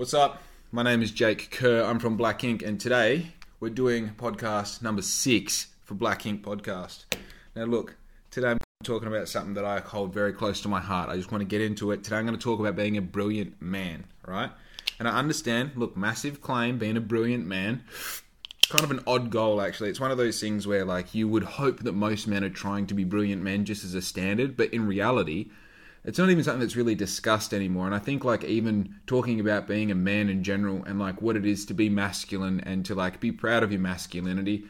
What's up? My name is Jake Kerr. I'm from Black Ink, and today we're doing podcast number 6 for Black Ink Podcast. Now look, today I'm talking about something that I hold very close to my heart. I just want to get into it. Today I'm going to talk about being a brilliant man, right? And I understand, look, massive claim, being a brilliant man. Kind of an odd goal, actually. It's one of those things where, like, you would hope that most men are trying to be brilliant men just as a standard, but in reality, it's not even something that's really discussed anymore. And I think, like, even talking about being a man in general and, like, what it is to be masculine and to, like, be proud of your masculinity,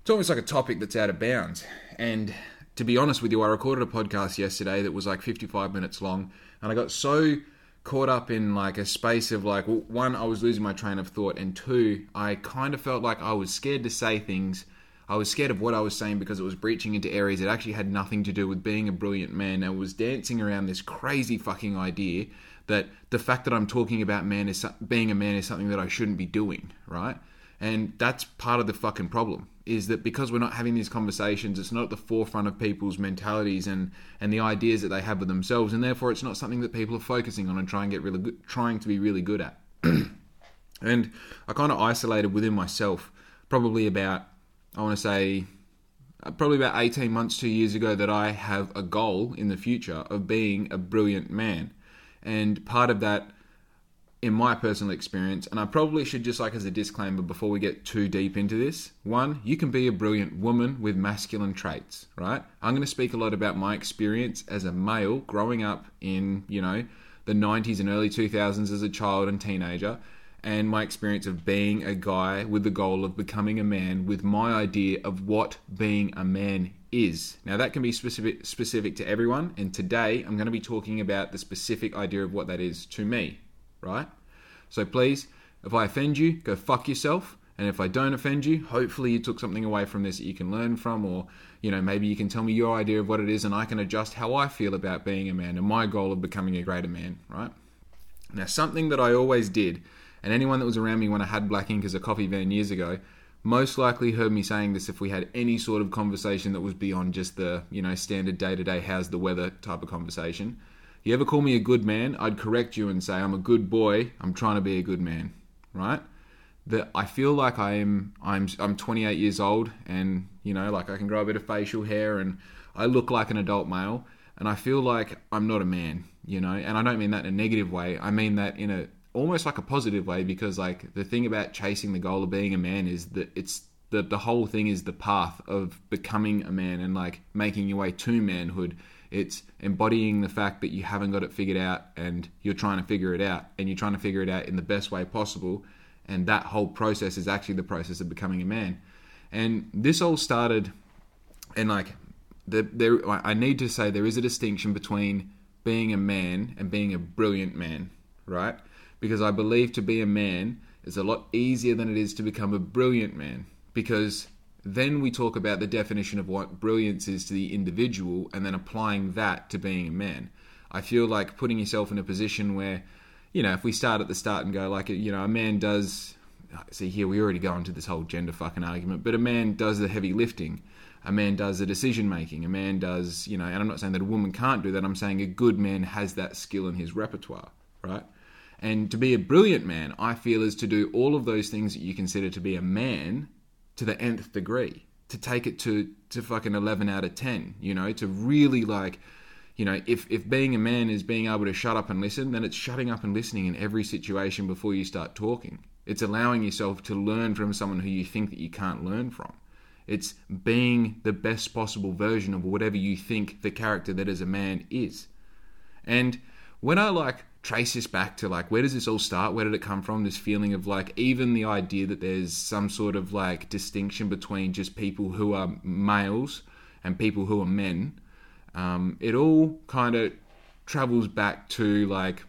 it's almost like a topic that's out of bounds. And to be honest with you, I recorded a podcast yesterday that was, like, 55 minutes long. And I got so caught up in, like, a space of, like, well, one, I was losing my train of thought. And two, I kind of felt like I was scared to say things. I was scared of what I was saying because it was breaching into areas that actually had nothing to do with being a brilliant man. I was dancing around this crazy fucking idea that the fact that I'm talking about being a man is something that I shouldn't be doing, right? And that's part of the fucking problem, is that because we're not having these conversations, it's not at the forefront of people's mentalities and the ideas that they have with themselves, and therefore it's not something that people are focusing on and trying to be really good at. And I kind of isolated within myself probably about 18 months, 2 years ago, that I have a goal in the future of being a brilliant man. And part of that, in my personal experience, and I probably should just, like, as a disclaimer before we get too deep into this, one, you can be a brilliant woman with masculine traits, right? I'm going to speak a lot about my experience as a male growing up in, you know, the 90s and early 2000s as a child and teenager, and my experience of being a guy with the goal of becoming a man with my idea of what being a man is. Now, that can be specific to everyone, and today I'm going to be talking about the specific idea of what that is to me, right? So please, if I offend you, go fuck yourself, and if I don't offend you, hopefully you took something away from this that you can learn from, or, you know, maybe you can tell me your idea of what it is and I can adjust how I feel about being a man and my goal of becoming a greater man, right? Now, something that I always did, and anyone that was around me when I had Black Ink as a coffee van years ago most likely heard me saying this if we had any sort of conversation that was beyond just the, you know, standard day-to-day, how's the weather type of conversation. You ever call me a good man, I'd correct you and say, I'm a good boy, I'm trying to be a good man, right? That I feel like I'm 28 years old and, you know, like, I can grow a bit of facial hair and I look like an adult male and I feel like I'm not a man, you know? And I don't mean that in a negative way. I mean that in a almost like a positive way, because, like, the thing about chasing the goal of being a man is that it's the whole thing is the path of becoming a man and, like, making your way to manhood. It's embodying the fact that you haven't got it figured out and you're trying to figure it out, and you're trying to figure it out in the best way possible. And that whole process is actually the process of becoming a man. And this all started, and, like, I need to say there is a distinction between being a man and being a brilliant man, right? Because I believe to be a man is a lot easier than it is to become a brilliant man. Because then we talk about the definition of what brilliance is to the individual and then applying that to being a man. I feel like putting yourself in a position where, you know, if we start at the start and go, like, you know, a man does... See, here we already go into this whole gender fucking argument, but a man does the heavy lifting. A man does the decision making. A man does, you know, and I'm not saying that a woman can't do that. I'm saying a good man has that skill in his repertoire, right? And to be a brilliant man, I feel, is to do all of those things that you consider to be a man to the nth degree, to take it to fucking 11 out of 10, you know, to really, like, you know, if being a man is being able to shut up and listen, then it's shutting up and listening in every situation before you start talking. It's allowing yourself to learn from someone who you think that you can't learn from. It's being the best possible version of whatever you think the character that is a man is. And when I, like, trace this back to, like, where does this all start? Where did it come from? This feeling of, like, even the idea that there's some sort of, like, distinction between just people who are males and people who are men. It all kind of travels back to, like,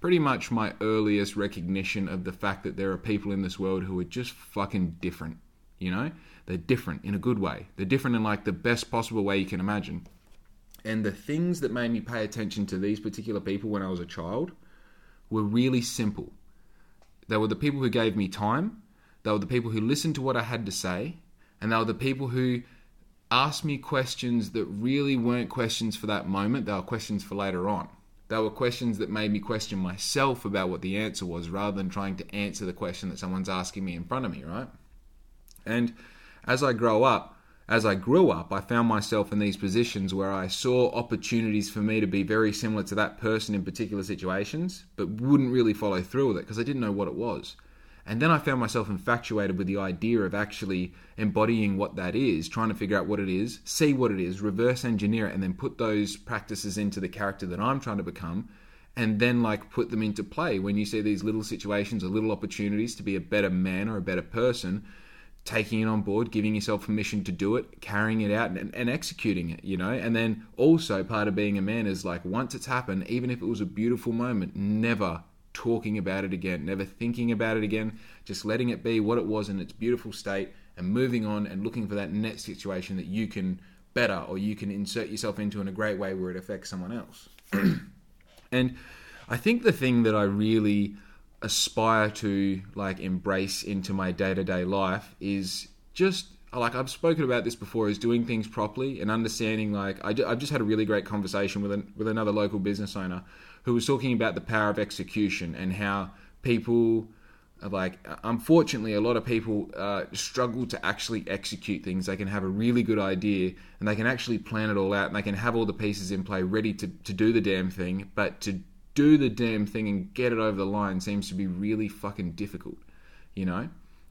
pretty much my earliest recognition of the fact that there are people in this world who are just fucking different, you know? They're different in a good way. They're different in, like, the best possible way you can imagine. And the things that made me pay attention to these particular people when I was a child were really simple. They were the people who gave me time. They were the people who listened to what I had to say. And they were the people who asked me questions that really weren't questions for that moment. They were questions for later on. They were questions that made me question myself about what the answer was, rather than trying to answer the question that someone's asking me in front of me, right? And as I grew up, I found myself in these positions where I saw opportunities for me to be very similar to that person in particular situations, but wouldn't really follow through with it because I didn't know what it was. And then I found myself infatuated with the idea of actually embodying what that is, trying to figure out what it is, see what it is, reverse engineer it, and then put those practices into the character that I'm trying to become, and then like put them into play. When you see these little situations or little opportunities to be a better man or a better person, taking it on board, giving yourself permission to do it, carrying it out and executing it, you know. And then also part of being a man is like, once it's happened, even if it was a beautiful moment, never talking about it again, never thinking about it again, just letting it be what it was in its beautiful state and moving on and looking for that next situation that you can better or you can insert yourself into in a great way where it affects someone else. And I think the thing that I really aspire to like embrace into my day-to-day life is just like, I've spoken about this before, is doing things properly and understanding. Like I've just had a really great conversation with another local business owner who was talking about the power of execution and how people like, unfortunately, a lot of people struggle to actually execute things. They can have a really good idea and they can actually plan it all out and they can have all the pieces in play ready to do the damn thing, but to do the damn thing and get it over the line seems to be really fucking difficult, you know?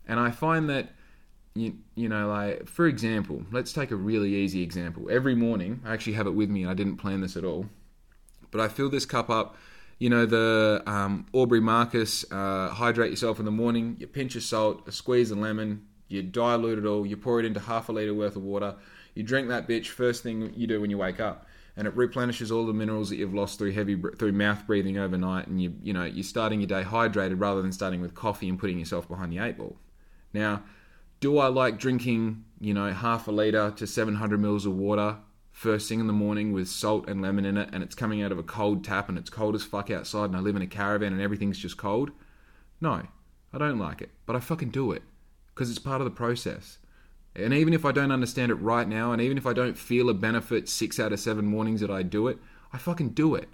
And I find that, you know, like, for example, let's take a really easy example. Every morning, I actually have it with me, and I didn't plan this at all, but I fill this cup up, you know, the Aubrey Marcus, hydrate yourself in the morning, you pinch of salt, a squeeze of lemon, you dilute it all, you pour it into half a litre worth of water, you drink that bitch first thing you do when you wake up. And it replenishes all the minerals that you've lost through mouth breathing overnight, and you're starting your day hydrated rather than starting with coffee and putting yourself behind the eight ball. Now, do I like drinking, you know, half a litre to 700 mils of water first thing in the morning with salt and lemon in it, and it's coming out of a cold tap and it's cold as fuck outside and I live in a caravan and everything's just cold? No, I don't like it, but I fucking do it because it's part of the process. And even if I don't understand it right now, and even if I don't feel a benefit 6 out of 7 mornings that I do it, I fucking do it.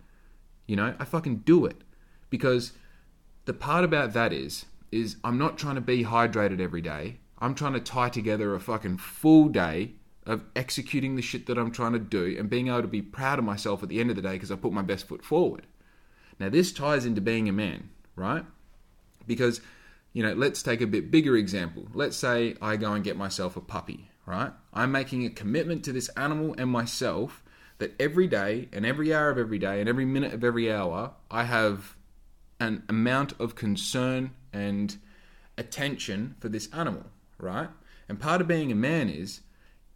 You know, I fucking do it. Because the part about that is I'm not trying to be hydrated every day. I'm trying to tie together a fucking full day of executing the shit that I'm trying to do and being able to be proud of myself at the end of the day because I put my best foot forward. Now, this ties into being a man, right? Because, you know, let's take a bit bigger example. Let's say I go and get myself a puppy, right? I'm making a commitment to this animal and myself that every day and every hour of every day and every minute of every hour, I have an amount of concern and attention for this animal, right? And part of being a man is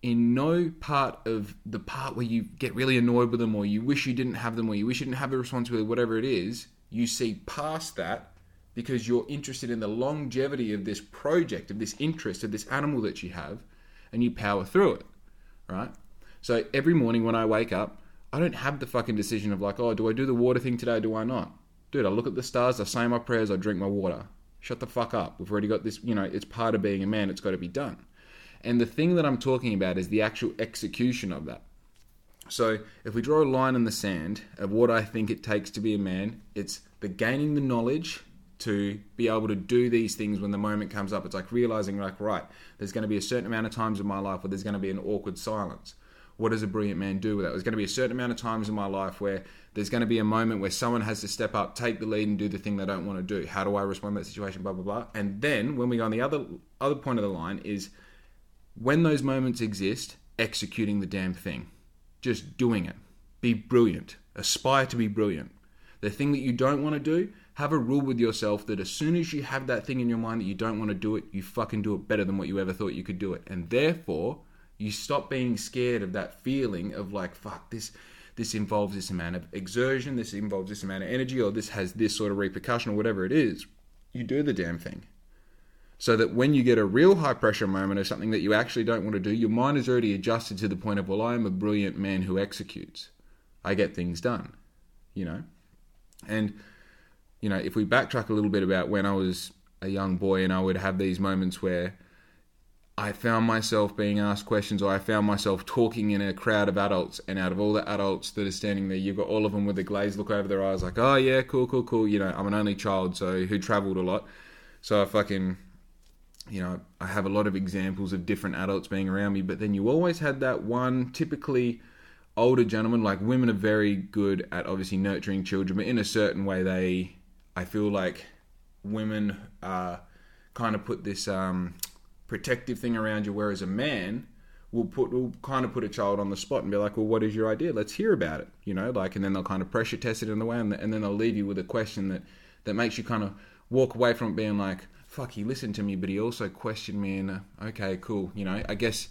in no part of the part where you get really annoyed with them or you wish you didn't have them or you wish you didn't have the responsibility, whatever it is, you see past that. Because you're interested in the longevity of this project, of this interest, of this animal that you have, and you power through it, right? So every morning when I wake up, I don't have the fucking decision of like, oh, do I do the water thing today or do I not? Dude, I look at the stars, I say my prayers, I drink my water. Shut the fuck up. We've already got this, you know, it's part of being a man, it's got to be done. And the thing that I'm talking about is the actual execution of that. So if we draw a line in the sand of what I think it takes to be a man, it's the gaining the knowledge to be able to do these things when the moment comes up. It's like realizing like, right, there's going to be a certain amount of times in my life where there's going to be an awkward silence. What does a brilliant man do with that? There's going to be a certain amount of times in my life where there's going to be a moment where someone has to step up, take the lead and do the thing they don't want to do. How do I respond to that situation, blah, blah, blah. And then when we go on the other point of the line is when those moments exist, executing the damn thing, just doing it, be brilliant, aspire to be brilliant. The thing that you don't want to do, have a rule with yourself that as soon as you have that thing in your mind that you don't want to do it, you fucking do it better than what you ever thought you could do it. And therefore, you stop being scared of that feeling of like, fuck, this involves this amount of exertion, this involves this amount of energy, or this has this sort of repercussion or whatever it is. You do the damn thing. So that when you get a real high pressure moment or something that you actually don't want to do, your mind is already adjusted to the point of, well, I am a brilliant man who executes. I get things done, you know? And you know, if we backtrack a little bit about when I was a young boy and I would have these moments where I found myself being asked questions, or I found myself talking in a crowd of adults, and out of all the adults that are standing there, you've got all of them with a glazed look over their eyes like, oh yeah, cool. You know, I'm an only child, so who travelled a lot. So I fucking, you know, I have a lot of examples of different adults being around me, but then you always had that one typically older gentleman. Like, women are very good at obviously nurturing children, but in a certain way I feel like women kind of put this... protective thing around you, whereas a man will kind of put a child on the spot and be like, well, what is your idea? Let's hear about it, you know, like, and then they'll kind of pressure test it in a way, and then they'll leave you with a question that makes you kind of walk away from it being like, fuck, he listened to me, but he also questioned me, and okay, cool, you know, I guess,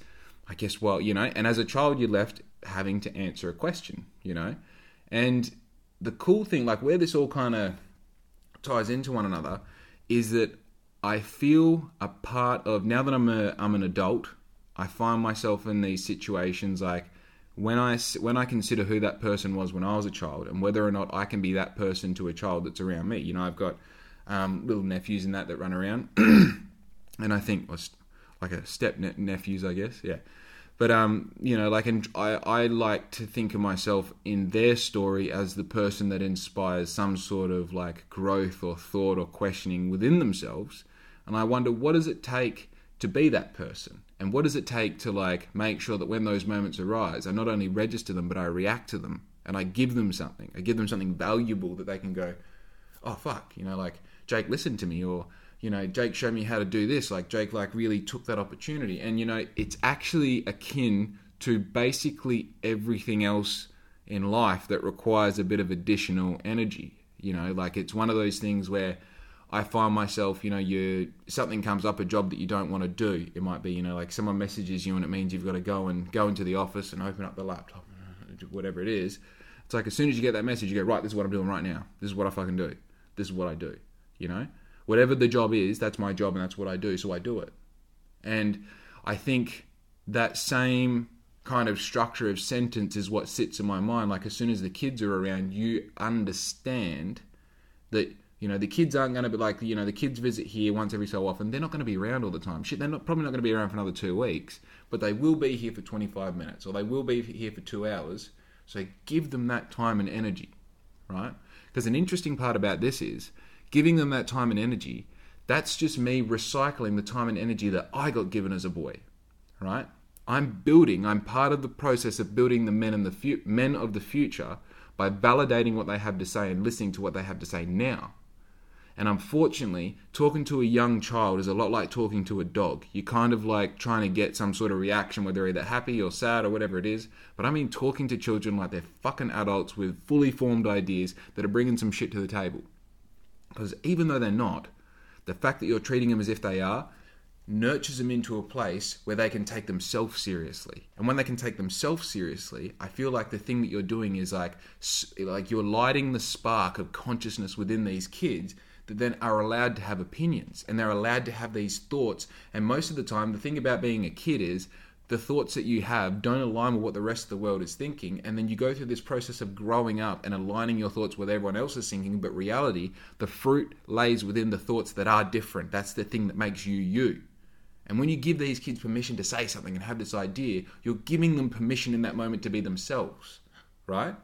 well, you know, and as a child, you're left having to answer a question, you know, and the cool thing, like, where this all kind of ties into one another is that I feel a part of, now that I'm an adult, I find myself in these situations like when I consider who that person was when I was a child and whether or not I can be that person to a child that's around me. You know, I've got little nephews and that run around and I think like a step-nephews, I guess, yeah. But, you know, like, and I like to think of myself in their story as the person that inspires some sort of like growth or thought or questioning within themselves. And I wonder, what does it take to be that person? And what does it take to like make sure that when those moments arise, I not only register them, but I react to them and I give them something. I give them something valuable that they can go, oh, fuck, you know, like, Jake listened to me, or, you know, Jake showed me how to do this. Like, Jake, like, really took that opportunity. And, you know, it's actually akin to basically everything else in life that requires a bit of additional energy. You know, like, it's one of those things where I find myself, you know, something comes up, a job that you don't want to do. It might be, you know, like someone messages you and it means you've got to go into the office and open up the laptop, whatever it is. It's like, as soon as you get that message, you go, right, this is what I'm doing right now. This is what I fucking do. This is what I do, you know? Whatever the job is, that's my job and that's what I do, so I do it. And I think that same kind of structure of sentence is what sits in my mind. Like, as soon as the kids are around, you understand that, you know, the kids aren't going to be like, you know, the kids visit here once every so often. They're not going to be around all the time. Shit, they're probably not going to be around for another 2 weeks, but they will be here for 25 minutes or they will be here for 2 hours. So give them that time and energy, right? Because an interesting part about this is, giving them that time and energy, that's just me recycling the time and energy that I got given as a boy, right? I'm part of the process of building the men of the future by validating what they have to say and listening to what they have to say now. And unfortunately, talking to a young child is a lot like talking to a dog. You're kind of like trying to get some sort of reaction, whether they're either happy or sad or whatever it is. But I mean talking to children like they're fucking adults with fully formed ideas that are bringing some shit to the table. Because even though they're not, the fact that you're treating them as if they are nurtures them into a place where they can take themselves seriously. And when they can take themselves seriously, I feel like the thing that you're doing is like you're lighting the spark of consciousness within these kids that then are allowed to have opinions and they're allowed to have these thoughts. And most of the time, the thing about being a kid is the thoughts that you have don't align with what the rest of the world is thinking, and then you go through this process of growing up and aligning your thoughts with everyone else is thinking, but reality, the fruit lays within the thoughts that are different. That's the thing that makes you you. And when you give these kids permission to say something and have this idea, you're giving them permission in that moment to be themselves, right?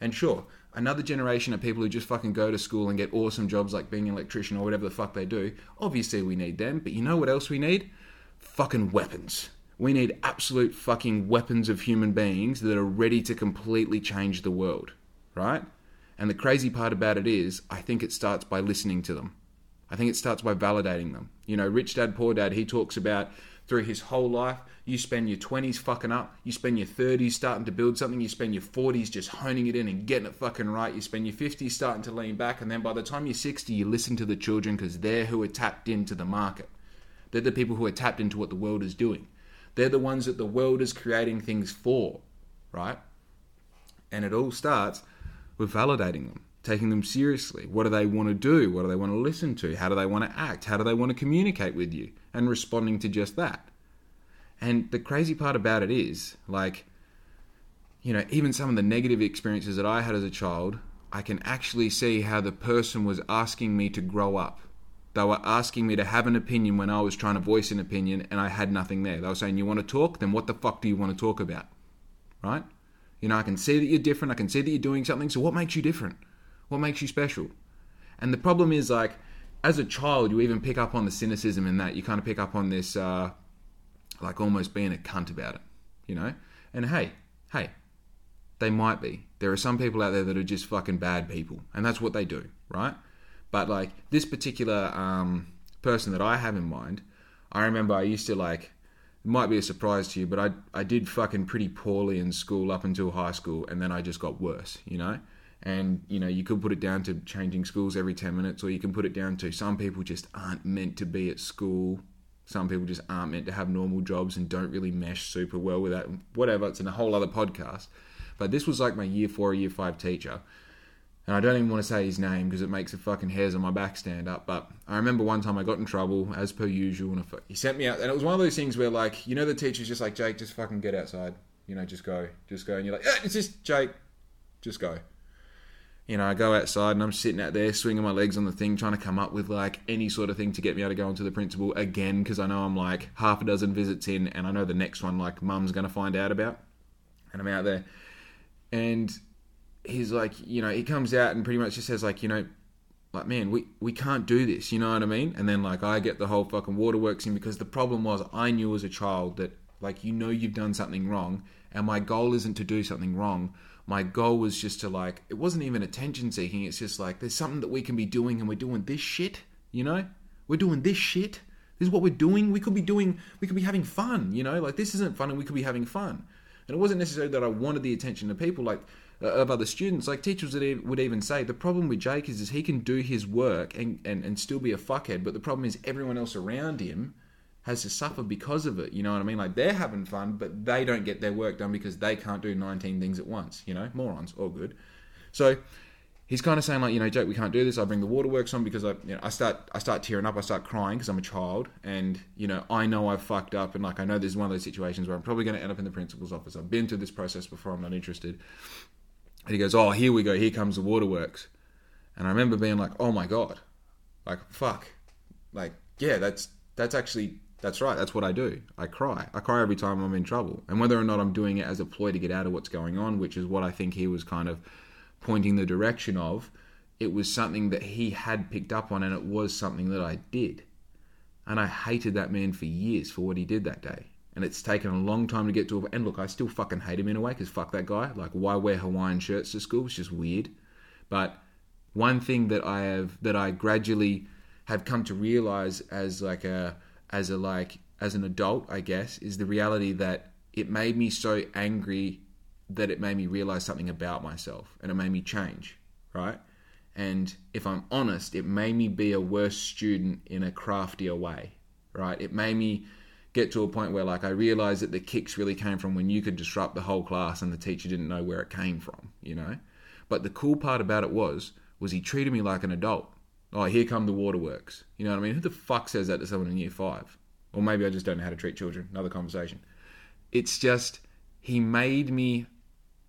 And sure, another generation of people who just fucking go to school and get awesome jobs like being an electrician or whatever the fuck they do, obviously we need them, but you know what else we need? Fucking weapons. We need absolute fucking weapons of human beings that are ready to completely change the world, right? And the crazy part about it is, I think it starts by listening to them. I think it starts by validating them. You know, Rich Dad, Poor Dad, he talks about through his whole life, you spend your 20s fucking up, you spend your 30s starting to build something, you spend your 40s just honing it in and getting it fucking right, you spend your 50s starting to lean back, and then by the time you're 60, you listen to the children because they're who are tapped into the market. They're the people who are tapped into what the world is doing. They're the ones that the world is creating things for, right? And it all starts with validating them, taking them seriously. What do they want to do? What do they want to listen to? How do they want to act? How do they want to communicate with you? And responding to just that. And the crazy part about it is, like, you know, even some of the negative experiences that I had as a child, I can actually see how the person was asking me to grow up. They were asking me to have an opinion when I was trying to voice an opinion, and I had nothing there. They were saying, you want to talk? Then what the fuck do you want to talk about? Right? You know, I can see that you're different. I can see that you're doing something. So what makes you different? What makes you special? And the problem is, like, as a child, you even pick up on the cynicism in that. You kind of pick up on this, like, almost being a cunt about it, you know? And hey, they might be. There are some people out there that are just fucking bad people, and that's what they do, right? But, like, this particular person that I have in mind, I remember I used to, like, it might be a surprise to you, but I did fucking pretty poorly in school up until high school, and then I just got worse, you know? And, you know, you could put it down to changing schools every 10 minutes, or you can put it down to some people just aren't meant to be at school. Some people just aren't meant to have normal jobs and don't really mesh super well with that. Whatever, it's in a whole other podcast. But this was like my year 4 or year 5 teacher. And I don't even want to say his name because it makes the fucking hairs on my back stand up. But I remember one time I got in trouble, as per usual, and he sent me out. And it was one of those things where, like, you know, the teacher's just like, Jake, just fucking get outside. You know, just go. And you're like, it's just, Jake, just go. You know, I go outside and I'm sitting out there swinging my legs on the thing, trying to come up with, like, any sort of thing to get me out of going to the principal again, because I know I'm, like, half a dozen visits in, and I know the next one, like, mum's going to find out about. And I'm out there. And he's like, you know, he comes out and pretty much just says, like, you know, like, man, we can't do this, you know what I mean? And then, like, I get the whole fucking waterworks in, because the problem was I knew as a child that, like, you know, you've done something wrong, and my goal isn't to do something wrong. My goal was just to, like, it wasn't even attention seeking. It's just like, there's something that we can be doing, and we're doing this shit, you know? We're doing this shit. This is what we're doing. We could be having fun, you know? Like, this isn't fun, and we could be having fun. And it wasn't necessarily that I wanted the attention of people, like, of other students. Like, teachers would even say, the problem with Jake is he can do his work and still be a fuckhead, but the problem is everyone else around him has to suffer because of it, you know what I mean? Like, they're having fun, but they don't get their work done because they can't do 19 things at once, you know? Morons, all good. So he's kind of saying, like, you know, Jake, we can't do this. I bring the waterworks on because I start tearing up. I start crying because I'm a child, and, you know I've fucked up, and, like, I know this is one of those situations where I'm probably going to end up in the principal's office. I've been through this process before. I'm not interested. And he goes, oh, here we go. Here comes the waterworks. And I remember being like, oh my God, like, fuck, like, yeah, that's right. That's what I do. I cry every time I'm in trouble. And whether or not I'm doing it as a ploy to get out of what's going on, which is what I think he was kind of pointing the direction of, it was something that he had picked up on, and it was something that I did. And I hated that man for years for what he did that day. And it's taken a long time to get to and look, I still fucking hate him in a way, because fuck that guy. Like, why wear Hawaiian shirts to school? It's just weird. But one thing that I gradually have come to realize as an adult, I guess, is the reality that it made me so angry that it made me realize something about myself, and it made me change, right? And if I'm honest, it made me be a worse student in a craftier way, right? It made me get to a point where, like, I realized that the kicks really came from when you could disrupt the whole class and the teacher didn't know where it came from, you know? But the cool part about it was he treated me like an adult. Oh, here come the waterworks. You know what I mean? Who the fuck says that to someone in year 5? Or maybe I just don't know how to treat children. Another conversation. It's just, he made me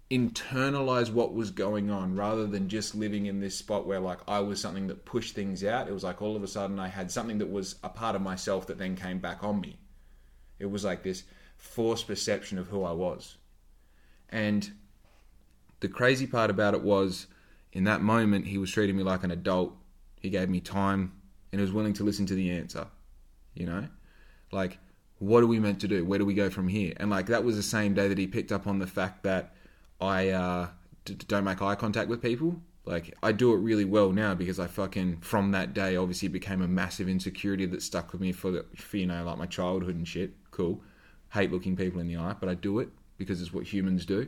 internalize what was going on, rather than just living in this spot where, like, I was something that pushed things out. It was like all of a sudden I had something that was a part of myself that then came back on me. It was like this forced perception of who I was. And the crazy part about it was, in that moment, he was treating me like an adult. He gave me time, and he was willing to listen to the answer, you know? Like, what are we meant to do? Where do we go from here? And, like, that was the same day that he picked up on the fact that I don't make eye contact with people. Like, I do it really well now, because I fucking, from that day, obviously became a massive insecurity that stuck with me for you know, like, my childhood and shit. Cool. Hate looking people in the eye, but I do it because it's what humans do.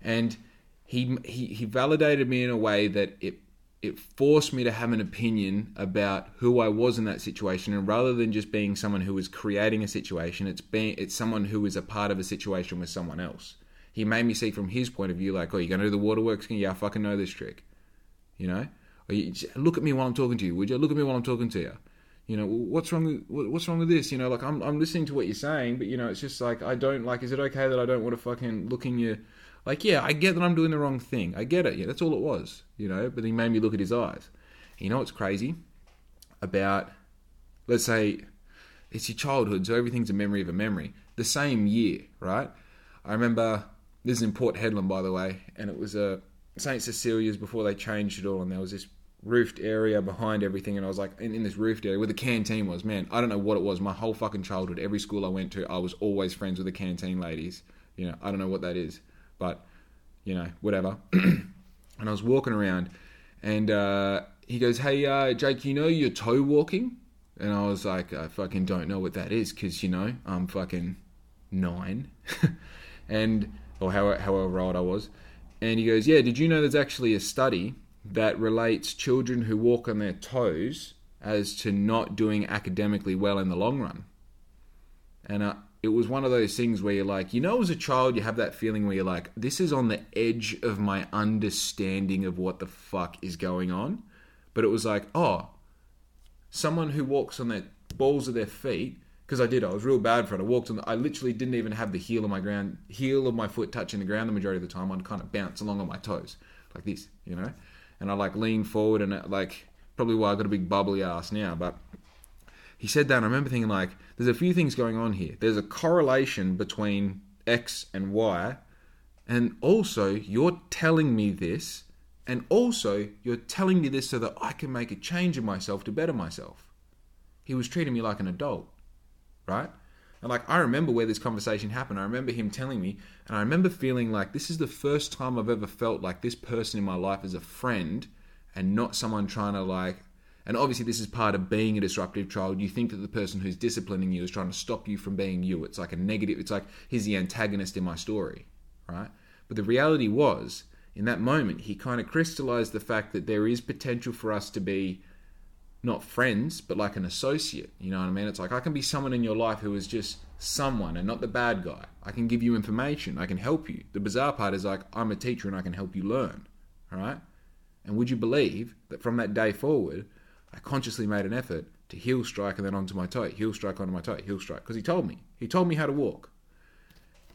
And he validated me in a way that it forced me to have an opinion about who I was in that situation. And rather than just being someone who is creating a situation, it's someone who is a part of a situation with someone else. He made me see from his point of view, like, oh, you're going to do the waterworks? Yeah, I fucking know this trick. You know? Or look at me while I'm talking to you, would you? Look at me while I'm talking to you. You know, what's wrong with this? You know, like, I'm listening to what you're saying, but, you know, it's just like, I don't, like, is it okay that I don't want to fucking look in your, like, yeah, I get that I'm doing the wrong thing. I get it. Yeah, that's all it was, you know, but he made me look at his eyes. You know what's crazy? About let's say it's your childhood, so everything's a memory of a memory. The same year, right? I remember, this is in Port Hedland, by the way, and it was St. Cecilia's before they changed it all, and there was this roofed area behind everything, and I was like, in this roofed area where the canteen was, man, I don't know what it was. My whole fucking childhood, every school I went to, I was always friends with the canteen ladies. You know, I don't know what that is, but, you know, whatever. And I was walking around, and he goes, hey, Jake, you know you're toe walking? And I was like, I fucking don't know what that is, because, you know, I'm fucking 9, and or however old I was. And he goes, yeah, did you know there's actually a study that relates children who walk on their toes as to not doing academically well in the long run? And it was one of those things where you're like, you know, as a child, you have that feeling where you're like, this is on the edge of my understanding of what the fuck is going on. But it was like, oh, someone who walks on their balls of their feet, because I was real bad for it. I walked on I literally didn't even have the heel of my foot touching the ground the majority of the time. I'd kind of bounce along on my toes like this, you know? And I like lean forward and like, probably why I got a big bubbly ass now, but he said that, and I remember thinking like, there's a few things going on here. There's a correlation between X and Y, and also you're telling me this, and also you're telling me this so that I can make a change in myself to better myself. He was treating me like an adult, right? And like, I remember where this conversation happened. I remember him telling me, and I remember feeling like this is the first time I've ever felt like this person in my life is a friend and not someone trying to like. And obviously this is part of being a disruptive child. You think that the person who's disciplining you is trying to stop you from being you. It's like a negative, it's like, he's the antagonist in my story, right? But the reality was, in that moment, he kind of crystallized the fact that there is potential for us to be not friends, but like an associate, you know what I mean? It's like, I can be someone in your life who is just someone and not the bad guy. I can give you information, I can help you. The bizarre part is like, I'm a teacher and I can help you learn, all right? And would you believe that from that day forward, I consciously made an effort to heel strike and then onto my toe, heel strike onto my toe, heel strike. Because he told me how to walk.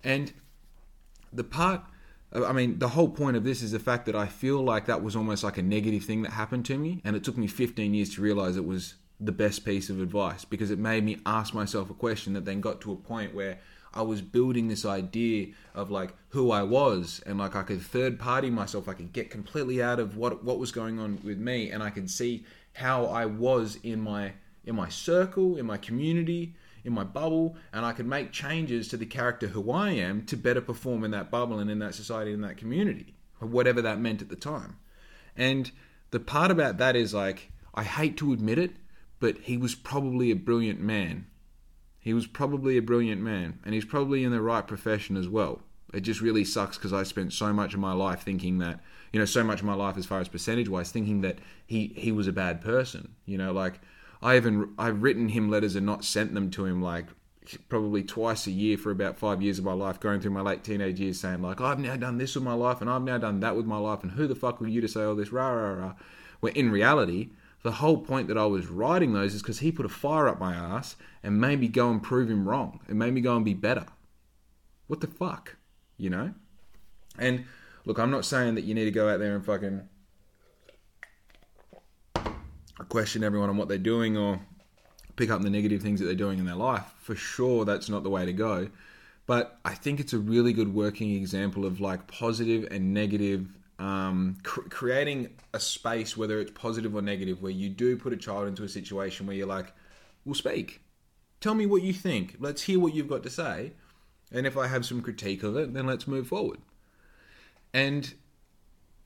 And the whole point of this is the fact that I feel like that was almost like a negative thing that happened to me. And it took me 15 years to realize it was the best piece of advice, because it made me ask myself a question that then got to a point where I was building this idea of like who I was, and like I could third party myself. I could get completely out of what was going on with me, and I could see how I was in my circle, in my community, in my bubble, and I could make changes to the character who I am to better perform in that bubble and in that society and in that community, or whatever that meant at the time. And the part about that is like, I hate to admit it, but he was probably a brilliant man. And he's probably in the right profession as well. It just really sucks because I spent so much of my life thinking that, you know, so much of my life as far as percentage-wise, thinking that he was a bad person. You know, like, I've written him letters and not sent them to him, like, probably twice a year for about 5 years of my life, going through my late teenage years saying, like, I've now done this with my life and I've now done that with my life, and who the fuck were you to say all this, rah, rah, rah. Where in reality, the whole point that I was writing those is because he put a fire up my ass and made me go and prove him wrong. It made me go and be better. What the fuck? You know? And look, I'm not saying that you need to go out there and fucking question everyone on what they're doing or pick up the negative things that they're doing in their life. For sure, that's not the way to go. But I think it's a really good working example of like positive and negative, creating a space, whether it's positive or negative, where you do put a child into a situation where you're like, well, speak. Tell me what you think. Let's hear what you've got to say. And if I have some critique of it, then let's move forward. And,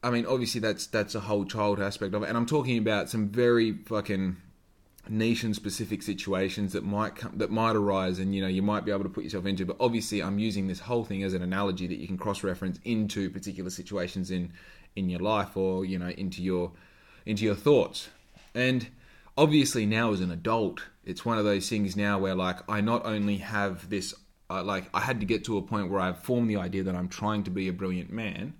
I mean, obviously that's a whole child aspect of it. And I'm talking about some very fucking niche and specific situations that might arise, and, you know, you might be able to put yourself into. But obviously I'm using this whole thing as an analogy that you can cross-reference into particular situations in your life, or, you know, into your thoughts. And obviously now as an adult, it's one of those things now where, like, I not only have this... I had to get to a point where I've formed the idea that I'm trying to be a brilliant man.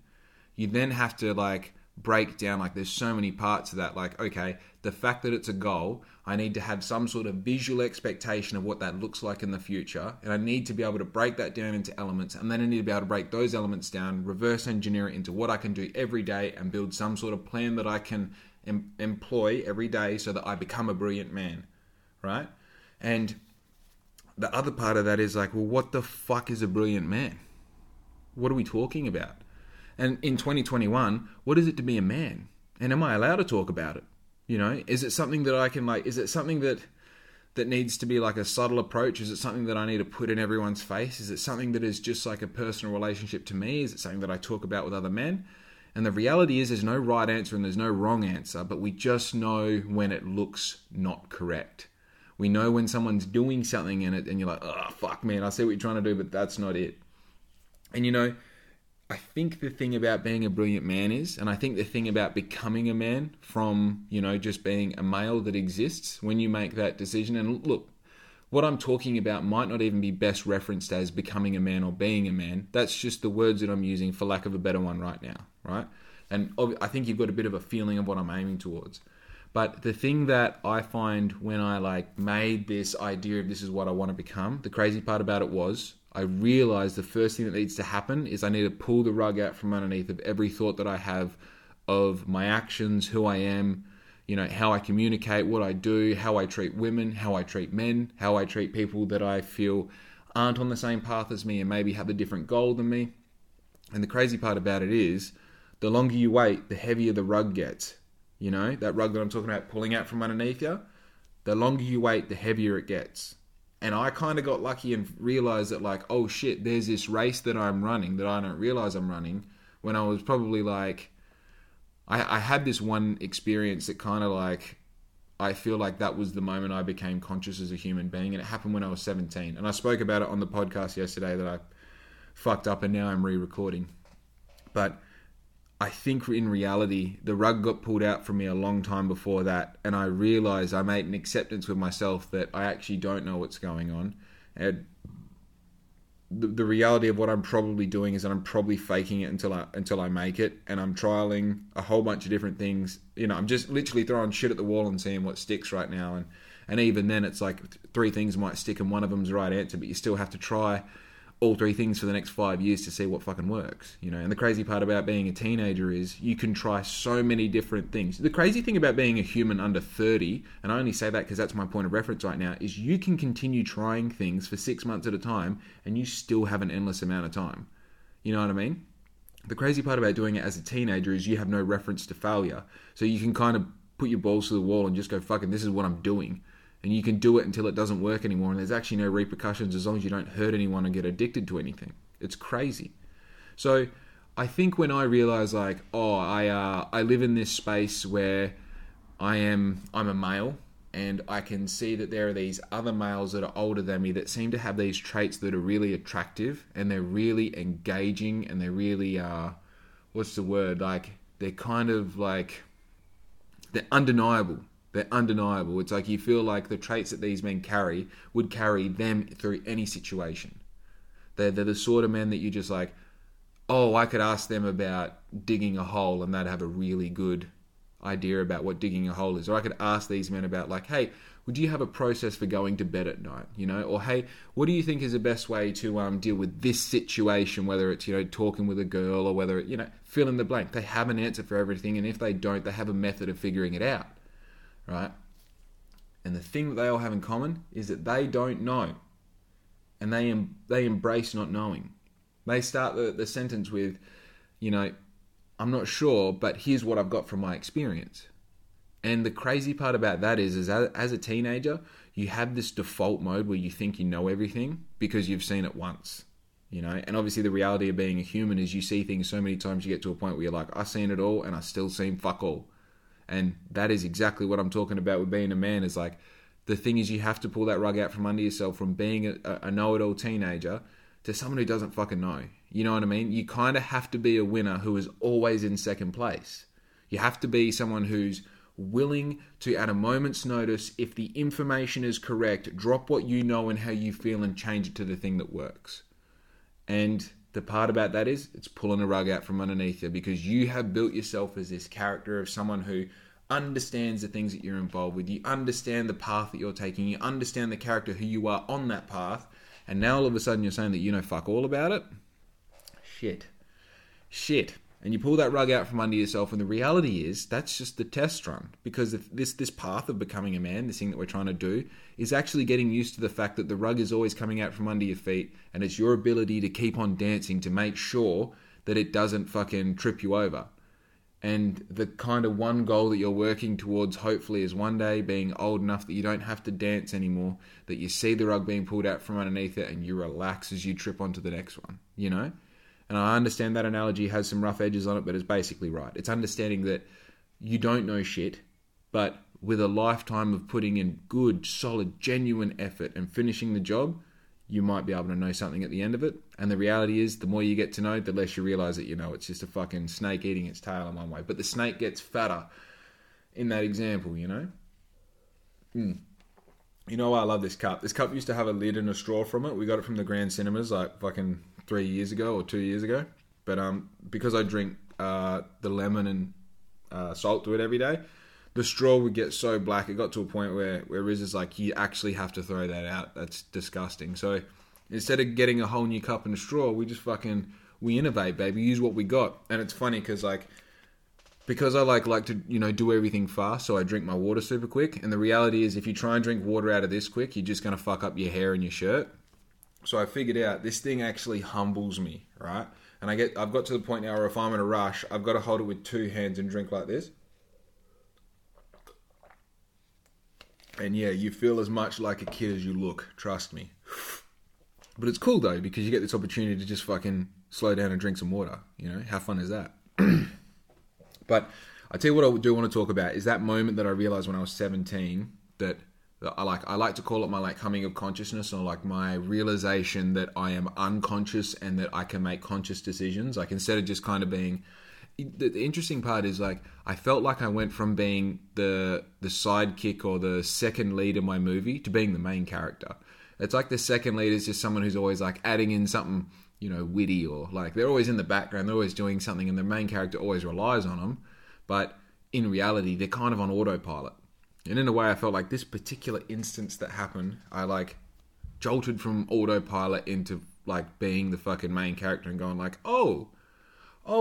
You then have to, like, break down, like, there's so many parts of that. Like, okay, the fact that it's a goal, I need to have some sort of visual expectation of what that looks like in the future. And I need to be able to break that down into elements. And then I need to be able to break those elements down, reverse engineer it into what I can do every day, and build some sort of plan that I can employ every day so that I become a brilliant man, right? And the other part of that is like, well, what the fuck is a brilliant man? What are we talking about? And in 2021, what is it to be a man? And am I allowed to talk about it? You know, is it something that I can like, is it something that needs to be like a subtle approach? Is it something that I need to put in everyone's face? Is it something that is just like a personal relationship to me? Is it something that I talk about with other men? And the reality is there's no right answer and there's no wrong answer, but we just know when it looks not correct. We know when someone's doing something in it and you're like, oh, fuck, man, I see what you're trying to do, but that's not it. And, you know, I think the thing about being a brilliant man is, and I think the thing about becoming a man from, you know, just being a male that exists when you make that decision. And look, what I'm talking about might not even be best referenced as becoming a man or being a man. That's just the words that I'm using for lack of a better one right now, right? And I think you've got a bit of a feeling of what I'm aiming towards. But the thing that I find when I like made this idea of this is what I want to become, the crazy part about it was, I realized the first thing that needs to happen is I need to pull the rug out from underneath of every thought that I have of my actions, who I am, you know, how I communicate, what I do, how I treat women, how I treat men, how I treat people that I feel aren't on the same path as me and maybe have a different goal than me. And the crazy part about it is the longer you wait, the heavier the rug gets. You know, that rug that I'm talking about pulling out from underneath you, the longer you wait, the heavier it gets. And I kind of got lucky and realized that like, oh shit, there's this race that I'm running that I don't realize I'm running when I was probably like, I had this one experience that kind of like, I feel like that was the moment I became conscious as a human being. And it happened when I was 17. And I spoke about it on the podcast yesterday that I fucked up and now I'm re-recording. But I think in reality, the rug got pulled out from me a long time before that. And I realized I made an acceptance with myself that I actually don't know what's going on. And the reality of what I'm probably doing is that I'm probably faking it until I make it. And I'm trialing a whole bunch of different things. You know, I'm just literally throwing shit at the wall and seeing what sticks right now. And even then it's like three things might stick and one of them's the right answer, but you still have to try all three things for the next 5 years to see what fucking works, you know. And the crazy part about being a teenager is you can try so many different things. The crazy thing about being a human under 30, and I only say that because that's my point of reference right now, is you can continue trying things for 6 months at a time and you still have an endless amount of time. You know what I mean? The crazy part about doing it as a teenager is you have no reference to failure. So you can kind of put your balls to the wall and just go, fucking, this is what I'm doing. And you can do it until it doesn't work anymore. And there's actually no repercussions as long as you don't hurt anyone or get addicted to anything. It's crazy. So I think when I realize like, oh, I live in this space where I'm a male and I can see that there are these other males that are older than me that seem to have these traits that are really attractive and they're really engaging and they're really, what's the word? Like they're kind of like, they're undeniable. They're undeniable. It's like you feel like the traits that these men carry would carry them through any situation. They're the sort of men that you just like, oh, I could ask them about digging a hole and they'd have a really good idea about what digging a hole is. Or I could ask these men about like, hey, would you have a process for going to bed at night? You know, or hey, what do you think is the best way to deal with this situation? Whether it's, you know, talking with a girl or whether, you know, fill in the blank. They have an answer for everything. And if they don't, they have a method of figuring it out. Right? And the thing that they all have in common is that they don't know. And they embrace not knowing. They start the sentence with, you know, I'm not sure, but here's what I've got from my experience. And the crazy part about that is as a teenager, you have this default mode where you think you know everything because you've seen it once, you know? And obviously the reality of being a human is you see things so many times you get to a point where you're like, I've seen it all and I still seen fuck all. And that is exactly what I'm talking about with being a man is like, the thing is you have to pull that rug out from under yourself from being a know-it-all teenager to someone who doesn't fucking know. You know what I mean? You kind of have to be a winner who is always in second place. You have to be someone who's willing to, at a moment's notice, if the information is correct, drop what you know and how you feel and change it to the thing that works. And the part about that is it's pulling a rug out from underneath you because you have built yourself as this character of someone who understands the things that you're involved with. You understand the path that you're taking. You understand the character who you are on that path. And now all of a sudden you're saying that you know fuck all about it. Shit. and you pull that rug out from under yourself, and the reality is that's just the test run, because this path of becoming a man, this thing that we're trying to do, is actually getting used to the fact that the rug is always coming out from under your feet, and it's your ability to keep on dancing to make sure that it doesn't fucking trip you over. And the kind of one goal that you're working towards, hopefully, is one day being old enough that you don't have to dance anymore, that you see the rug being pulled out from underneath it and you relax as you trip onto the next one, you know? And I understand that analogy has some rough edges on it, but it's basically right. It's understanding that you don't know shit, but with a lifetime of putting in good, solid, genuine effort and finishing the job, you might be able to know something at the end of it. And the reality is, the more you get to know, the less you realize that you know. It's just a fucking snake eating its tail in one way. But the snake gets fatter in that example, you know? Mm. You know why I love this cup? This cup used to have a lid and a straw from it. We got it from the Grand Cinemas like fucking 3 years ago or 2 years ago. But because I drink the lemon and salt to it every day, the straw would get so black, it got to a point where Riz is like, you actually have to throw that out. That's disgusting. So instead of getting a whole new cup and a straw, we just fucking, we innovate, baby. Use what we got. And it's funny because I like to, you know, do everything fast. So I drink my water super quick. And the reality is, if you try and drink water out of this quick, you're just going to fuck up your hair and your shirt. So I figured out this thing actually humbles me, right? And I've got to the point now where if I'm in a rush, I've got to hold it with two hands and drink like this. And yeah, you feel as much like a kid as you look, trust me. But it's cool though, because you get this opportunity to just fucking slow down and drink some water, you know? How fun is that? But I tell you what I do want to talk about is that moment that I realized when I was 17 that I like to call it my like coming of consciousness, or like my realization that I am unconscious and that I can make conscious decisions. Like, instead of just kind of being... The interesting part is, like, I felt like I went from being the sidekick or the second lead in my movie to being the main character. It's like the second lead is just someone who's always like adding in something, you know, witty, or like they're always in the background, they're always doing something, and the main character always relies on them. But in reality, they're kind of on autopilot. And in a way, I felt like this particular instance that happened, I like jolted from autopilot into like being the fucking main character and going like, oh,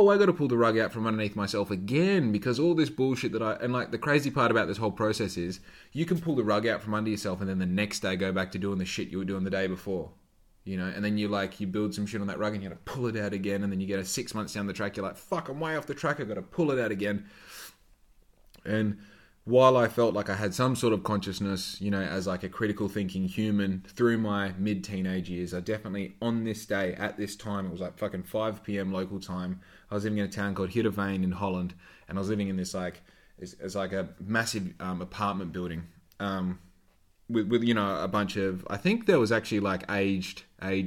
I got to pull the rug out from underneath myself again, because all this bullshit that and like the crazy part about this whole process is you can pull the rug out from under yourself and then the next day go back to doing the shit you were doing the day before, you know, and then you build some shit on that rug and you got to pull it out again, and then you get 6 months down the track, you're like, fuck, I'm way off the track, I got to pull it out again. And while I felt like I had some sort of consciousness, you know, as like a critical thinking human through my mid-teenage years, I definitely, on this day, at this time, it was like fucking 5 p.m. local time, I was living in a town called Heerenveen in Holland, and I was living in this like, it's like a massive apartment building with, you know, a bunch of, I think there was actually like aged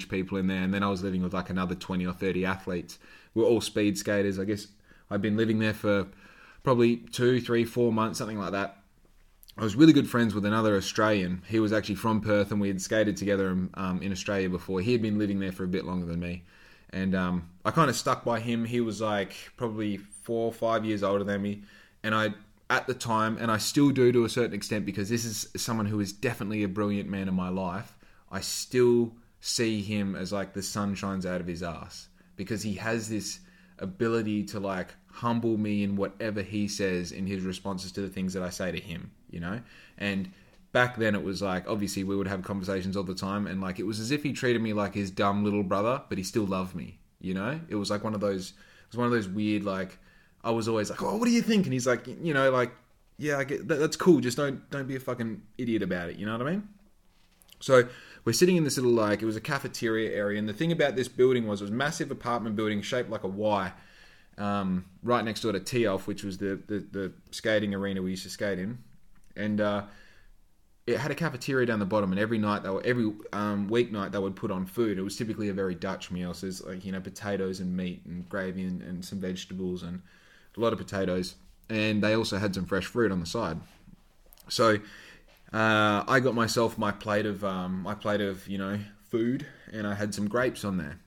people in there, and then I was living with like another 20 or 30 athletes. We were all speed skaters. I guess I'd been living there for probably 2, 3, 4 months, something like that. I was really good friends with another Australian. He was actually from Perth, and we had skated together in Australia before. He had been living there for a bit longer than me. And I kind of stuck by him. He was like probably 4 or 5 years older than me. And I, at the time, and I still do to a certain extent, because this is someone who is definitely a brilliant man in my life, I still see him as like the sun shines out of his ass, because he has this ability to like humble me in whatever he says in his responses to the things that I say to him, you know? And back then it was like, obviously we would have conversations all the time, and like it was as if he treated me like his dumb little brother, but he still loved me, you know? It was like one of those weird, like, I was always like, oh, what do you think? And he's like, you know, like, yeah, I get that's cool, just don't be a fucking idiot about it, you know what I mean? So we're sitting in this little, like, it was a cafeteria area, and the thing about this building was it was a massive apartment building shaped like a Y, right next door to Tee Elf, which was the skating arena we used to skate in. And it had a cafeteria down the bottom, and every weeknight they would put on food. It was typically a very Dutch meal, so it's like, you know, potatoes and meat and gravy and some vegetables and a lot of potatoes, and they also had some fresh fruit on the side. So I got myself my plate of, you know, food, and I had some grapes on there,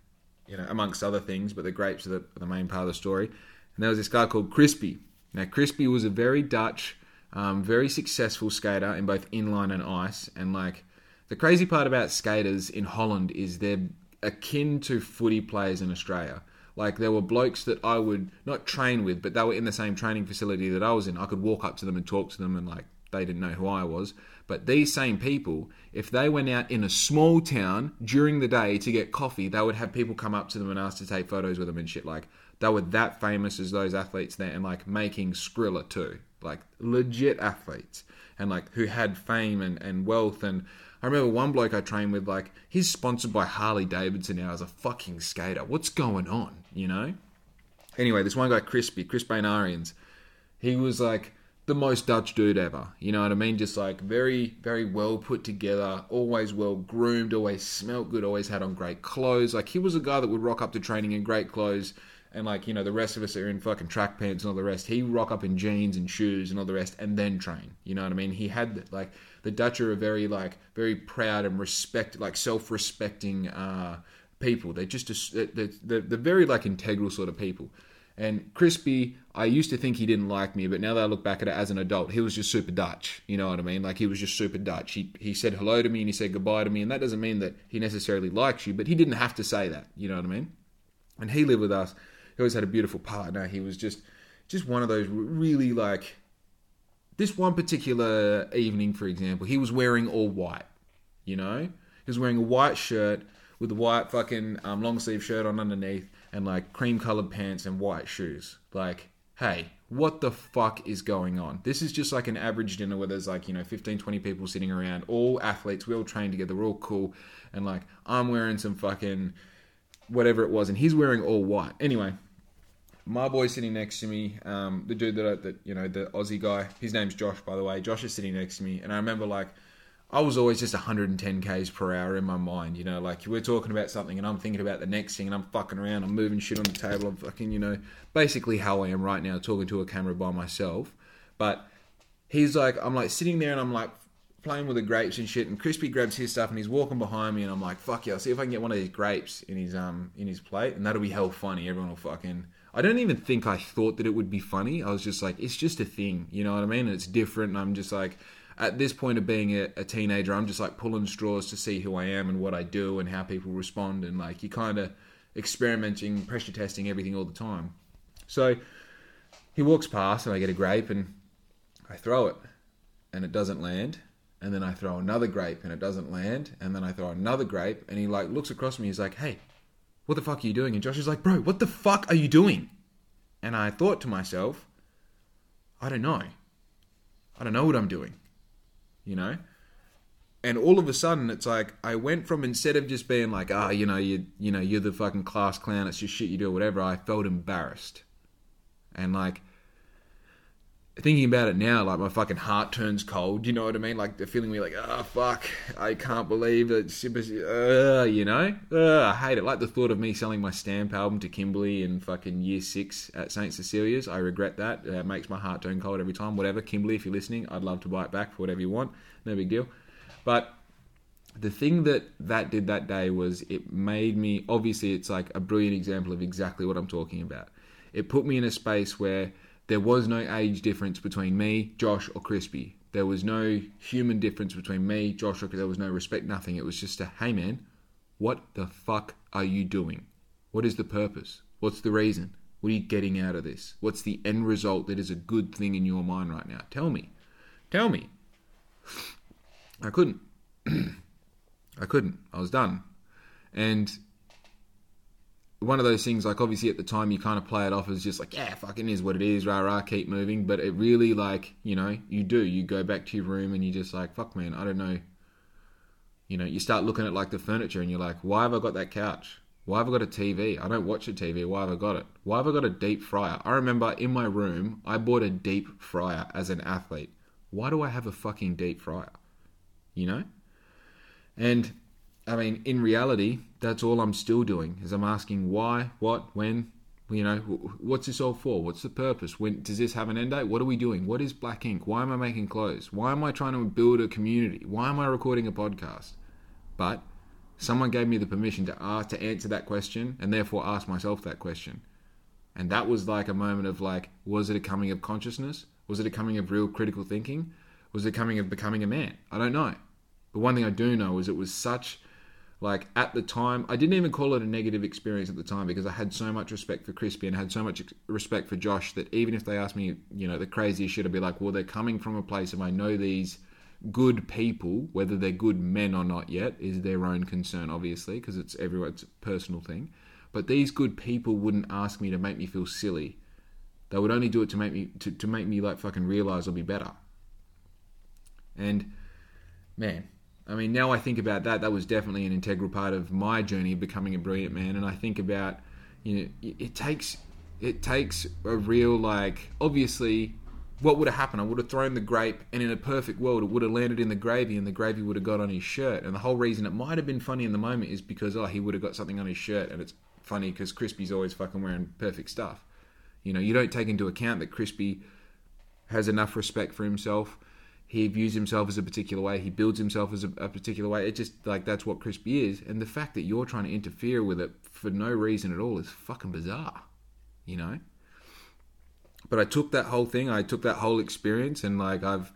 you know, amongst other things, but the grapes are the main part of the story. And there was this guy called Crispy. Now, Crispy was a very Dutch, very successful skater in both inline and ice. And like the crazy part about skaters in Holland is they're akin to footy players in Australia. Like, there were blokes that I would not train with, but they were in the same training facility that I was in. I could walk up to them and talk to them, and like, they didn't know who I was. But these same people, if they went out in a small town during the day to get coffee, they would have people come up to them and ask to take photos with them and shit. Like, they were that famous as those athletes there, and like making Skrilla too. Like, legit athletes, and like who had fame and wealth. And I remember one bloke I trained with, like, he's sponsored by Harley Davidson now as a fucking skater. What's going on, you know? Anyway, this one guy, Crispy, Chris Bainarians, he was like the most Dutch dude ever. You know what I mean? Just like very, very well put together, always well groomed, always smelt good, always had on great clothes. Like, he was a guy that would rock up to training in great clothes. And like, you know, the rest of us are in fucking track pants and all the rest. He rock up in jeans and shoes and all the rest, and then train. You know what I mean? He had, like, the Dutch are like, very proud and respect, like, self-respecting people. They're just they're very, like, integral sort of people. And Crispy, I used to think he didn't like me, but now that I look back at it as an adult, he was just super Dutch. You know what I mean? Like, he was just super Dutch. He said hello to me and he said goodbye to me, and that doesn't mean that he necessarily likes you, but he didn't have to say that. You know what I mean? And he lived with us. He always had a beautiful partner. He was just one of those really, like, this one particular evening, for example, he was wearing all white, you know? He was wearing a white shirt with a white fucking long sleeve shirt on underneath, and like cream colored pants and white shoes. Like, hey, what the fuck is going on? This is just like an average dinner where there's like, you know, 15, 20 people sitting around, all athletes, we all train together, we're all cool. And like, I'm wearing some fucking whatever it was, and he's wearing all white. Anyway, my boy sitting next to me, the dude that you know, the Aussie guy, his name's Josh, by the way. Josh is sitting next to me, and I remember, like, I was always just 110 Ks per hour in my mind, you know, like, we're talking about something, and I'm thinking about the next thing, and I'm fucking around, I'm moving shit on the table, I'm fucking, you know, basically how I am right now, talking to a camera by myself. But he's like, I'm like sitting there, and I'm like, playing with the grapes and shit, and Crispy grabs his stuff and he's walking behind me, and I'm like, fuck yeah, I'll see if I can get one of these grapes in his plate, and that'll be hell funny. Everyone will fucking... I don't even think I thought that it would be funny. I was just like, it's just a thing, you know what I mean? And it's different, and I'm just like, at this point of being a teenager, I'm just like pulling straws to see who I am and what I do and how people respond, and like, you're kind of experimenting, pressure testing everything all the time. So he walks past and I get a grape and I throw it and it doesn't land. And then I throw another grape and it doesn't land. And then I throw another grape, and he like looks across me. He's like, hey, what the fuck are you doing? And Josh is like, bro, what the fuck are you doing? And I thought to myself, I don't know. I don't know what I'm doing, you know? And all of a sudden it's like, I went from, instead of just being like, you're the fucking class clown, it's just shit you do, whatever. I felt embarrassed. And like, thinking about it now, like, my fucking heart turns cold, you know what I mean? Like, the feeling we're like, oh, fuck, I can't believe that, you know? I hate it. Like, the thought of me selling my stamp album to Kimberly in fucking year 6 at St. Cecilia's, I regret that. It makes my heart turn cold every time. Whatever, Kimberly, if you're listening, I'd love to buy it back for whatever you want. No big deal. But the thing that did that day was it made me, obviously, it's like a brilliant example of exactly what I'm talking about. It put me in a space where there was no age difference between me, Josh, or Crispy. There was no human difference between me, Josh, or there was no respect, nothing. It was just a, hey man, what the fuck are you doing? What is the purpose? What's the reason? What are you getting out of this? What's the end result that is a good thing in your mind right now? Tell me. I couldn't. I was done. And one of those things, like, obviously at the time you kind of play it off as just like, yeah, fucking is what it is, rah rah, keep moving. But it really, like, you know, you go back to your room and you just like, fuck man, I don't know. You know, you start looking at like the furniture and you're like, why have I got that couch? Why have I got a TV? I don't watch a TV. Why have I got it? Why have I got a deep fryer? I remember in my room, I bought a deep fryer as an athlete. Why do I have a fucking deep fryer? You know? And I mean, in reality, that's all I'm still doing, is I'm asking why, what, when, you know, what's this all for? What's the purpose? When does this have an end date? What are we doing? What is Black Ink? Why am I making clothes? Why am I trying to build a community? Why am I recording a podcast? But someone gave me the permission to answer that question, and therefore ask myself that question. And that was like a moment of like, was it a coming of consciousness? Was it a coming of real critical thinking? Was it a coming of becoming a man? I don't know. But one thing I do know is it was such Like, at the time, I didn't even call it a negative experience at the time because I had so much respect for Crispy and had so much respect for Josh that even if they asked me, you know, the craziest shit, I'd be like, well, they're coming from a place of I know these good people, whether they're good men or not yet, is their own concern, obviously, because it's everyone's personal thing. But these good people wouldn't ask me to make me feel silly. They would only do it to make me, to make me, like, fucking realise I'll be better. And, man, I mean, now I think about that, that was definitely an integral part of my journey of becoming a brilliant man. And I think about, you know, it takes a real, like, obviously, what would have happened? I would have thrown the grape, and in a perfect world, it would have landed in the gravy, and the gravy would have got on his shirt. And the whole reason it might have been funny in the moment is because, oh, he would have got something on his shirt. And it's funny because Crispy's always fucking wearing perfect stuff. You know, you don't take into account that Crispy has enough respect for himself. He views himself as a particular way. He builds himself as a particular way. It just, like, that's what Crispy is. And the fact that you're trying to interfere with it for no reason at all is fucking bizarre, you know? But I took that whole thing. I took that whole experience, and, like, I've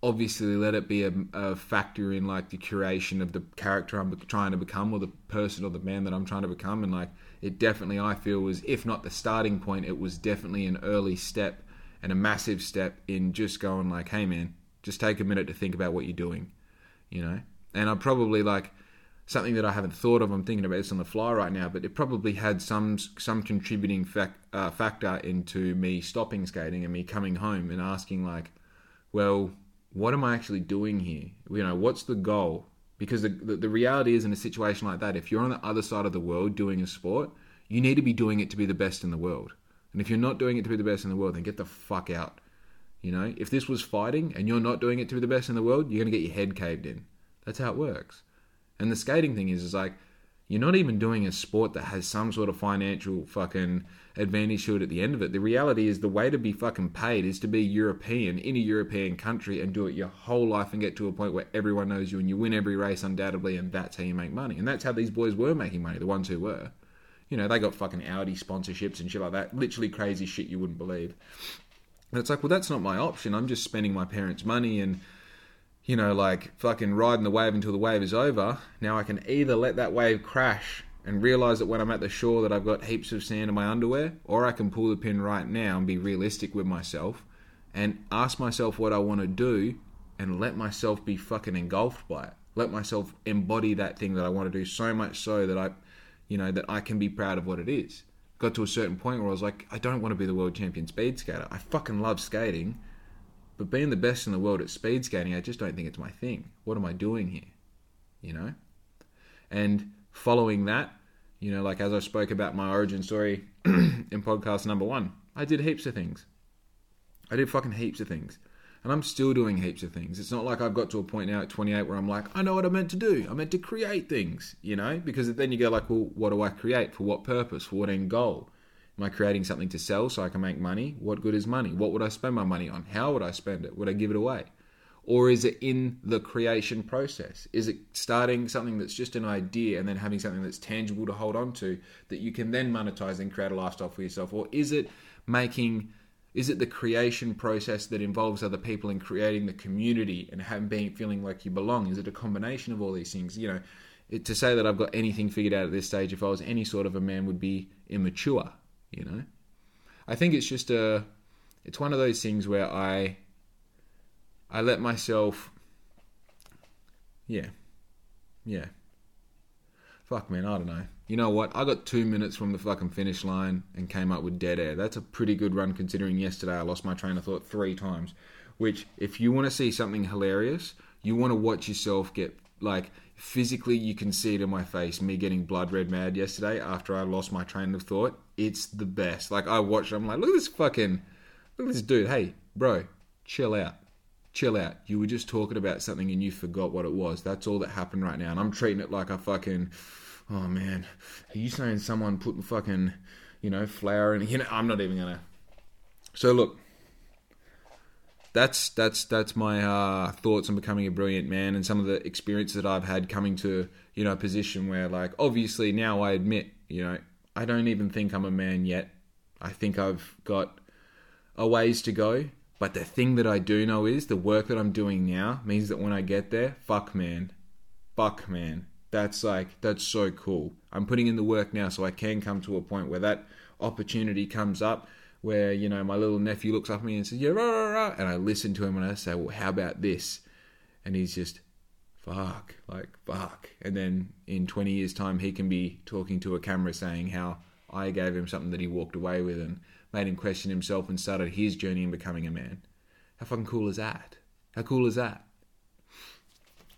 obviously let it be a factor in, like, the curation of the character I'm trying to become, or the person or the man that I'm trying to become. And, like, it definitely, I feel, was, if not the starting point, it was definitely an early step and a massive step in just going, like, hey, man, just take a minute to think about what you're doing, you know? And I probably, like, something that I haven't thought of, I'm thinking about this on the fly right now, but it probably had some contributing factor into me stopping skating and me coming home and asking, like, well, what am I actually doing here? You know, what's the goal? Because the reality is, in a situation like that, if you're on the other side of the world doing a sport, you need to be doing it to be the best in the world. And if you're not doing it to be the best in the world, then get the fuck out. You know, if this was fighting and you're not doing it to be the best in the world, you're going to get your head caved in. That's how it works. And the skating thing is like, you're not even doing a sport that has some sort of financial fucking advantage to it at the end of it. The reality is the way to be fucking paid is to be European in a European country and do it your whole life and get to a point where everyone knows you and you win every race undoubtedly, and that's how you make money. And that's how these boys were making money, the ones who were. You know, they got fucking Audi sponsorships and shit like that. Literally crazy shit you wouldn't believe. And it's like, well, that's not my option. I'm just spending my parents' money and, you know, like, fucking riding the wave until the wave is over. Now I can either let that wave crash and realise that when I'm at the shore that I've got heaps of sand in my underwear, or I can pull the pin right now and be realistic with myself and ask myself what I want to do and let myself be fucking engulfed by it. Let myself embody that thing that I want to do so much so that I, you know, that I can be proud of what it is. Got to a certain point where I was like, I don't want to be the world champion speed skater. I fucking love skating, but being the best in the world at speed skating, I just don't think it's my thing. What am I doing here? You know? And following that, you know, like as I spoke about my origin story in podcast number 1, I did heaps of things. I did fucking heaps of things. And I'm still doing heaps of things. It's not like I've got to a point now at 28 where I'm like, I know what I'm meant to do. I'm meant to create things, you know? Because then you go like, well, what do I create? For what purpose? For what end goal? Am I creating something to sell so I can make money? What good is money? What would I spend my money on? How would I spend it? Would I give it away? Or is it in the creation process? Is it starting something that's just an idea and then having something that's tangible to hold on to that you can then monetize and create a lifestyle for yourself? Or is it making... Is it the creation process that involves other people and creating the community and feeling like you belong? Is it a combination of all these things? You know, to say that I've got anything figured out at this stage, if I was any sort of a man, would be immature, you know? I think it's just it's one of those things where I let myself, yeah. Fuck, man, I don't know. You know what? I got 2 minutes from the fucking finish line and came up with dead air. That's a pretty good run considering yesterday I lost my train of thought 3 times. Which, if you want to see something hilarious, you want to watch yourself get, like, physically you can see it in my face, me getting blood red mad yesterday after I lost my train of thought. It's the best. Like, I watched it, I'm like, look at this dude. Hey, bro, chill out. Chill out. You were just talking about something and you forgot what it was. That's all that happened right now. And I'm treating it like I fucking... Oh, man. Are you saying someone put fucking, you know, flour in... You know, I'm not even going to... So, look. That's my thoughts on becoming a brilliant man and some of the experience that I've had coming to, you know, a position where, like, obviously now I admit, you know, I don't even think I'm a man yet. I think I've got a ways to go. But the thing that I do know is the work that I'm doing now means that when I get there, fuck, man. That's so cool. I'm putting in the work now so I can come to a point where that opportunity comes up where, you know, my little nephew looks up at me and says, yeah, rah, rah, rah, and I listen to him and I say, well, how about this? And he's just, fuck. And then in 20 years' time, he can be talking to a camera saying how I gave him something that he walked away with and made him question himself and started his journey in becoming a man. How fucking cool is that? How cool is that?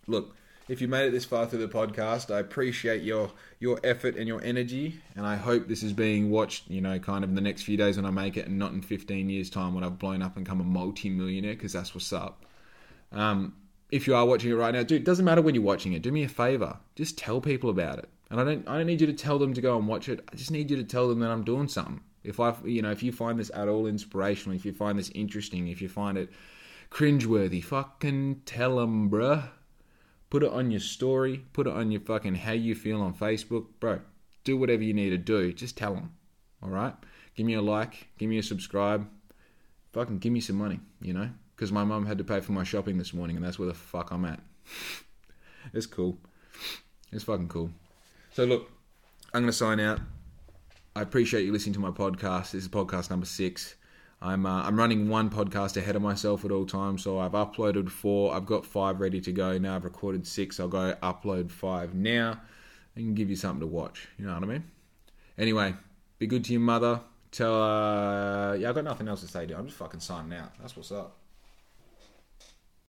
Look, if you made it this far through the podcast, I appreciate your effort and your energy, and I hope this is being watched, you know, kind of in the next few days when I make it, and not in 15 years' time when I've blown up and become a multi-millionaire, because that's what's up. If you are watching it right now, dude, it doesn't matter when you're watching it. Do me a favor. Just tell people about it. And I don't need you to tell them to go and watch it. I just need you to tell them that I'm doing something. If you find this at all inspirational, if you find this interesting, if you find it cringeworthy, fucking tell them, bruh. Put it on your story. Put it on your fucking how you feel on Facebook. Bro, do whatever you need to do. Just tell them, all right? Give me a like. Give me a subscribe. Fucking give me some money, you know? Because my mum had to pay for my shopping this morning, and that's where the fuck I'm at. It's cool. It's fucking cool. So look, I'm going to sign out. I appreciate you listening to my podcast. This is podcast number 6. I'm running one podcast ahead of myself at all times, so I've uploaded 4. I've got 5 ready to go now. I've recorded 6. I'll go upload 5 now and give you something to watch. You know what I mean? Anyway, be good to your mother. Tell, I've got nothing else to say, dude. I'm just fucking signing out. That's what's up.